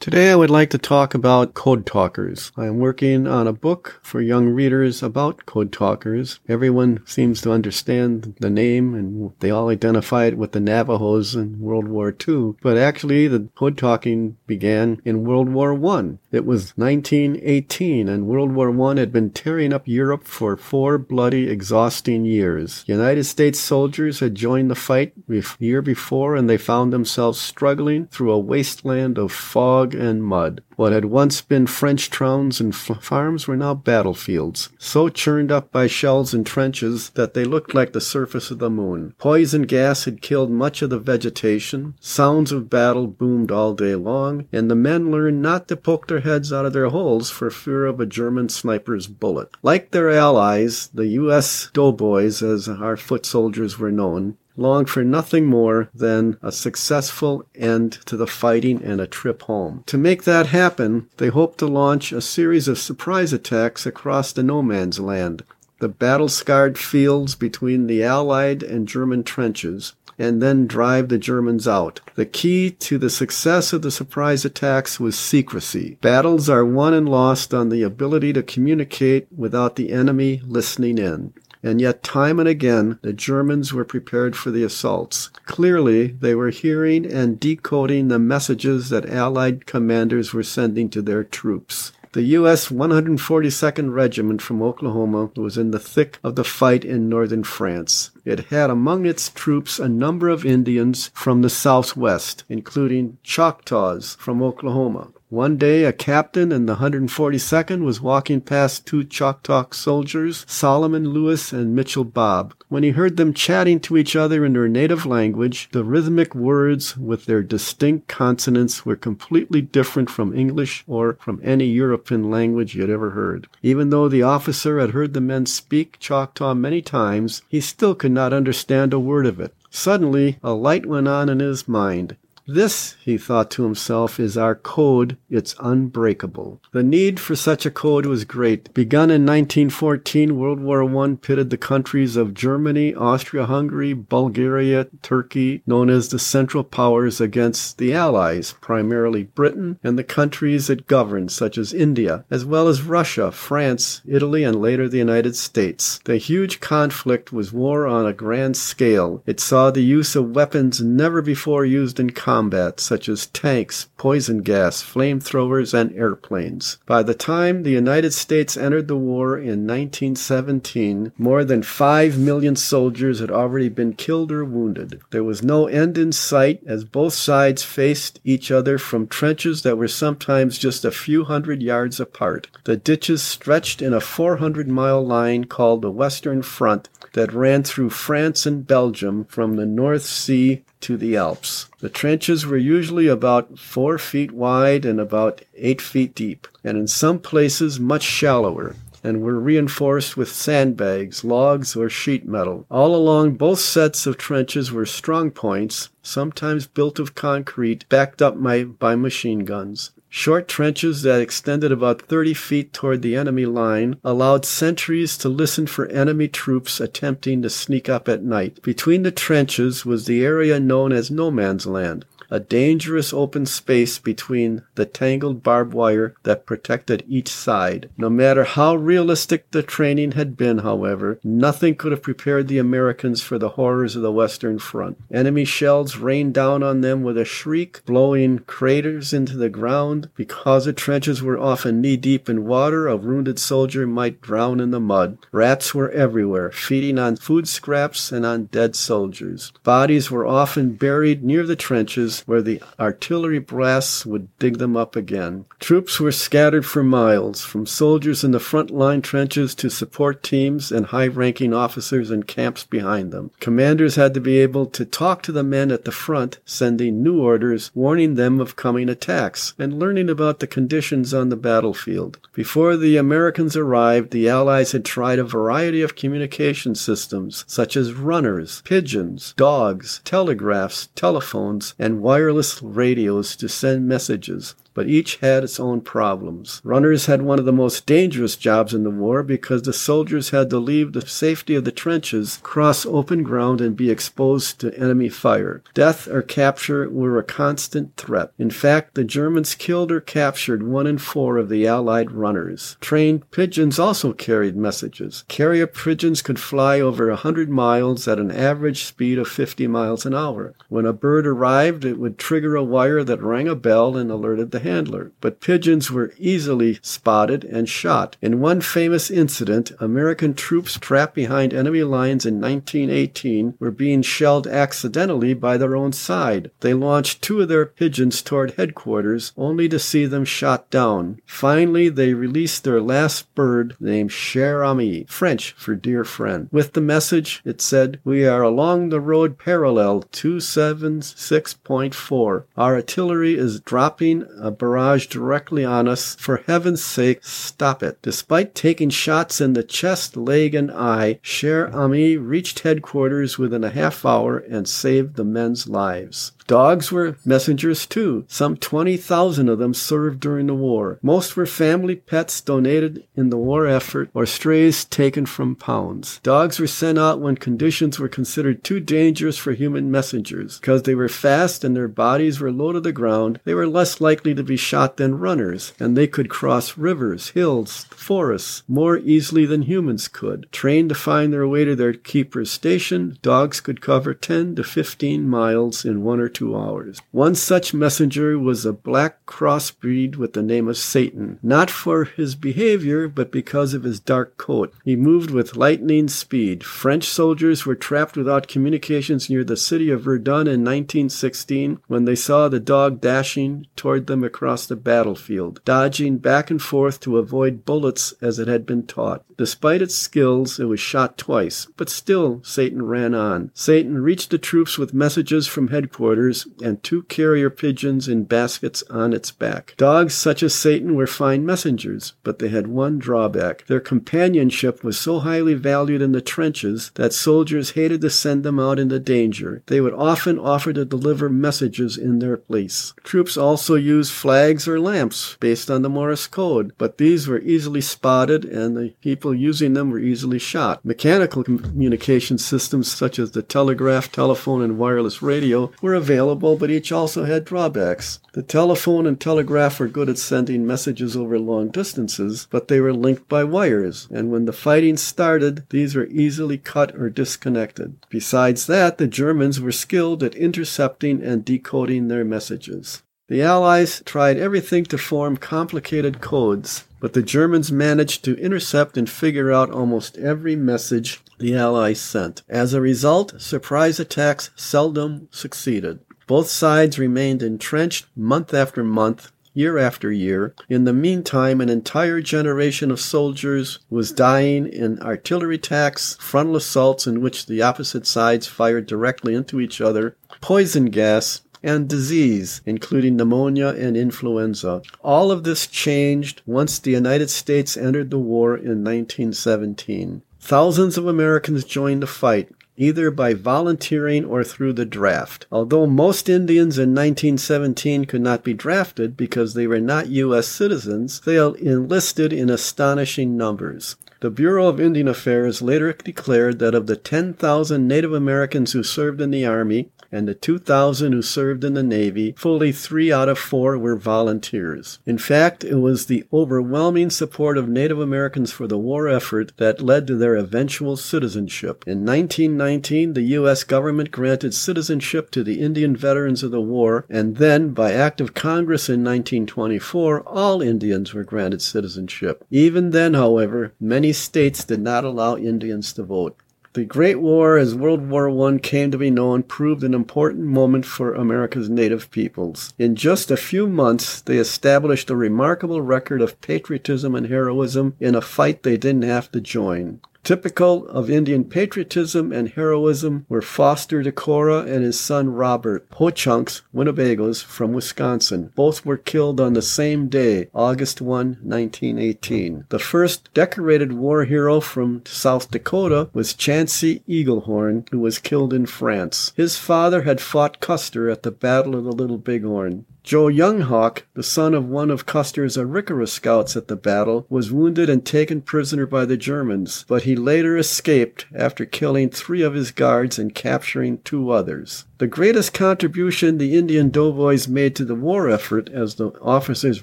Today I would like to talk about code talkers. I am working on a book for young readers about code talkers. Everyone seems to understand the name, and they all identify it with the Navajos in World War II. But actually, the code talking began in World War I. It was 1918, and World War I had been tearing up Europe for 4 bloody, exhausting years. United States soldiers had joined the fight the year before, and they found themselves struggling through a wasteland of fog and mud. What had once been French towns and farms were now battlefields, so churned up by shells and trenches that they looked like the surface of the moon. Poison gas had killed much of the vegetation, sounds of battle boomed all day long, and the men learned not to poke their heads out of their holes for fear of a German sniper's bullet. Like their allies, the U.S. doughboys, as our foot soldiers were known, longed for nothing more than a successful end to the fighting and a trip home. To make that happen, they hoped to launch a series of surprise attacks across the No Man's Land, the battle-scarred fields between the Allied and German trenches, and then drive the Germans out. The key to the success of the surprise attacks was secrecy. Battles are won and lost on the ability to communicate without the enemy listening in. And yet time and again the Germans were prepared for the assaults. Clearly they were hearing and decoding the messages that Allied commanders were sending to their troops. The U.S. 142nd Regiment from Oklahoma was in the thick of the fight in northern France. It had among its troops a number of Indians from the southwest, including Choctaws from Oklahoma. One day, a captain in the 142nd was walking past 2 Choctaw soldiers, Solomon Lewis and Mitchell Bob, when he heard them chatting to each other in their native language. The rhythmic words with their distinct consonants were completely different from English or from any European language he had ever heard. Even though the officer had heard the men speak Choctaw many times, he still could not understand a word of it. Suddenly, a light went on in his mind. This, he thought to himself, is our code. It's unbreakable. The need for such a code was great. Begun in 1914, World War I pitted the countries of Germany, Austria-Hungary, Bulgaria, Turkey, known as the Central Powers, against the Allies, primarily Britain, and the countries it governed, such as India, as well as Russia, France, Italy, and later the United States. The huge conflict was war on a grand scale. It saw the use of weapons never before used in combat, such as tanks, poison gas, flamethrowers, and airplanes. By the time the United States entered the war in 1917, more than 5 million soldiers had already been killed or wounded. There was no end in sight as both sides faced each other from trenches that were sometimes just a few hundred yards apart. The ditches stretched in a 400-mile line called the Western Front that ran through France and Belgium from the North Sea to the Alps. The trenches were usually about 4 feet wide and about 8 feet deep, and in some places much shallower, and were reinforced with sandbags, logs, or sheet metal. All along both sets of trenches were strong points, sometimes built of concrete, backed up by machine guns. Short trenches that extended about 30 feet toward the enemy line allowed sentries to listen for enemy troops attempting to sneak up at night. Between the trenches was the area known as No Man's Land, a dangerous open space between the tangled barbed wire that protected each side. No matter how realistic the training had been, however, nothing could have prepared the Americans for the horrors of the Western Front. Enemy shells rained down on them with a shriek, blowing craters into the ground. Because the trenches were often knee-deep in water, a wounded soldier might drown in the mud. Rats were everywhere, feeding on food scraps and on dead soldiers. Bodies were often buried near the trenches, where the artillery blasts would dig them up again. Troops were scattered for miles, from soldiers in the front-line trenches to support teams and high-ranking officers in camps behind them. Commanders had to be able to talk to the men at the front, sending new orders, warning them of coming attacks, and learning about the conditions on the battlefield. Before the Americans arrived, the Allies had tried a variety of communication systems, such as runners, pigeons, dogs, telegraphs, telephones, and wireless radios to send messages. but each had its own problems. Runners had one of the most dangerous jobs in the war because the soldiers had to leave the safety of the trenches, cross open ground, and be exposed to enemy fire. Death or capture were a constant threat. In fact, the Germans killed or captured 1 in 4 of the Allied runners. Trained pigeons also carried messages. Carrier pigeons could fly over 100 miles at an average speed of 50 miles an hour. When a bird arrived, it would trigger a wire that rang a bell and alerted the handler. But pigeons were easily spotted and shot. In one famous incident, American troops trapped behind enemy lines in 1918 were being shelled accidentally by their own side. They launched 2 of their pigeons toward headquarters, only to see them shot down. Finally, they released their last bird, named Cher Ami, French for dear friend. With the message, it said, "We are along the road parallel 276.4. Our artillery is dropping a barrage directly on us. For heaven's sake, stop it." Despite taking shots in the chest, leg, and eye, Cher Ami reached headquarters within a half hour and saved the men's lives. Dogs were messengers too. Some 20,000 of them served during the war. Most were family pets donated in the war effort or strays taken from pounds. Dogs were sent out when conditions were considered too dangerous for human messengers. Because they were fast and their bodies were low to the ground, they were less likely to be shot than runners, and they could cross rivers, hills, forests more easily than humans could. Trained to find their way to their keeper's station, dogs could cover 10 to 15 miles in 1 or 2 hours. One such messenger was a black crossbreed with the name of Satan, not for his behavior, but because of his dark coat. He moved with lightning speed. French soldiers were trapped without communications near the city of Verdun in 1916 when they saw the dog dashing toward them across the battlefield, dodging back and forth to avoid bullets as it had been taught. Despite its skills, it was shot twice, but still Satan ran on. Satan reached the troops with messages from headquarters and 2 carrier pigeons in baskets on its back. Dogs such as Satan were fine messengers, but they had one drawback. Their companionship was so highly valued in the trenches that soldiers hated to send them out into danger. They would often offer to deliver messages in their place. Troops also used flags or lamps based on the Morse code, but these were easily spotted and the people using them were easily shot. Mechanical communication systems such as the telegraph, telephone, and wireless radio were available, but each also had drawbacks. The telephone and telegraph were good at sending messages over long distances, but they were linked by wires, and when the fighting started, these were easily cut or disconnected. Besides that, the Germans were skilled at intercepting and decoding their messages. The Allies tried everything to form complicated codes, but the Germans managed to intercept and figure out almost every message the Allies sent. As a result, surprise attacks seldom succeeded. Both sides remained entrenched month after month, year after year. In the meantime, an entire generation of soldiers was dying in artillery attacks, frontal assaults in which the opposite sides fired directly into each other, poison gas, and disease, including pneumonia and influenza. All of this changed once the United States entered the war in 1917. Thousands of Americans joined the fight, either by volunteering or through the draft. Although most Indians in 1917 could not be drafted because they were not U.S. citizens, they enlisted in astonishing numbers. The Bureau of Indian Affairs later declared that of the 10,000 Native Americans who served in the Army and the 2,000 who served in the Navy, fully 3 out of 4 were volunteers. In fact, it was the overwhelming support of Native Americans for the war effort that led to their eventual citizenship. In 1919, the U.S. government granted citizenship to the Indian veterans of the war, and then, by act of Congress in 1924, all Indians were granted citizenship. Even then, however, many states did not allow Indians to vote. The Great War, as World War I came to be known, proved an important moment for America's native peoples. In just a few months, they established a remarkable record of patriotism and heroism in a fight they didn't have to join. Typical of Indian patriotism and heroism were Foster DeCora and his son Robert Ho-Chunk's Winnebagoes from Wisconsin. Both were killed on the same day, August 1, 1918. The first decorated war hero from South Dakota was Chancy Eaglehorn, who was killed in France. His father had fought Custer at the Battle of the Little Bighorn. Joe Younghawk, the son of one of Custer's Arikara scouts at the battle, was wounded and taken prisoner by the Germans, but he later escaped after killing 3 of his guards and capturing 2 others. The greatest contribution the Indian doughboys made to the war effort, as the officers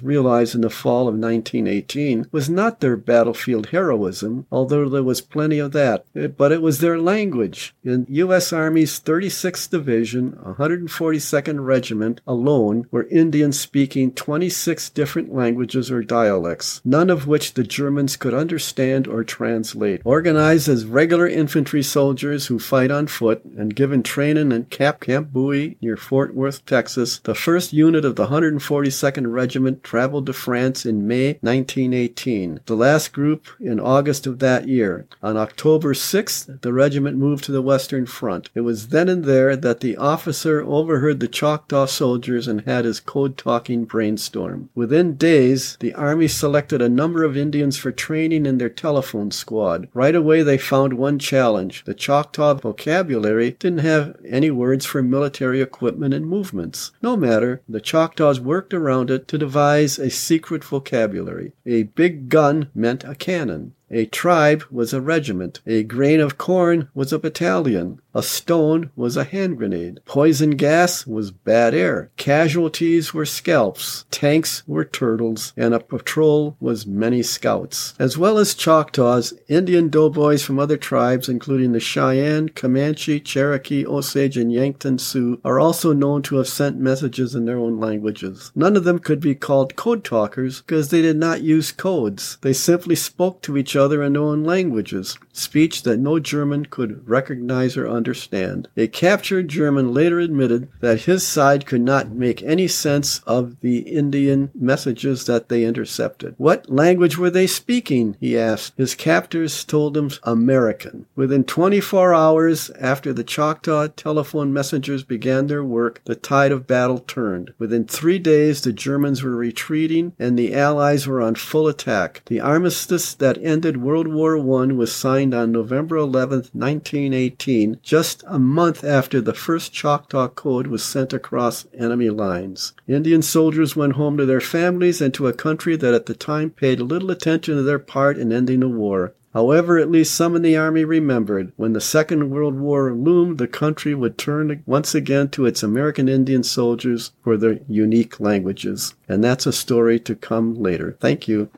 realized in the fall of 1918, was not their battlefield heroism, although there was plenty of that, but it was their language. In U.S. Army's 36th Division, 142nd Regiment alone were Indians speaking 26 different languages or dialects, none of which the Germans could understand or translate. Organized as regular infantry soldiers who fight on foot and given training in Camp Bowie near Fort Worth, Texas, the first unit of the 142nd Regiment traveled to France in May 1918, the last group in August of that year. On October 6th, the regiment moved to the Western Front. It was then and there that the officer overheard the Choctaw soldiers and had his code-talking brainstorm. Within days, the Army selected a number of Indians for training in their telephone squad. Right away, they found one challenge. The Choctaw vocabulary didn't have any words for military equipment and movements. No matter, the Choctaws worked around it to devise a secret vocabulary. A big gun meant a cannon. A tribe was a regiment. A grain of corn was a battalion. A stone was a hand grenade. Poison gas was bad air. Casualties were scalps. Tanks were turtles. And a patrol was many scouts. As well as Choctaws, Indian doughboys from other tribes, including the Cheyenne, Comanche, Cherokee, Osage, and Yankton Sioux, are also known to have sent messages in their own languages. None of them could be called code talkers because they did not use codes. They simply spoke to each other in their own languages, speech that no German could recognize or understand. A captured German later admitted that his side could not make any sense of the Indian messages that they intercepted. What language were they speaking? He asked. His captors told him American. Within 24 hours after the Choctaw telephone messengers began their work, the tide of battle turned. Within 3 days, the Germans were retreating and the Allies were on full attack. The armistice that ended World War I was signed on November 11, 1918, just a month after the first Choctaw Code was sent across enemy lines. Indian soldiers went home to their families and to a country that at the time paid little attention to their part in ending the war. However, at least some in the Army remembered, when the Second World War loomed, the country would turn once again to its American Indian soldiers for their unique languages. And that's a story to come later. Thank you.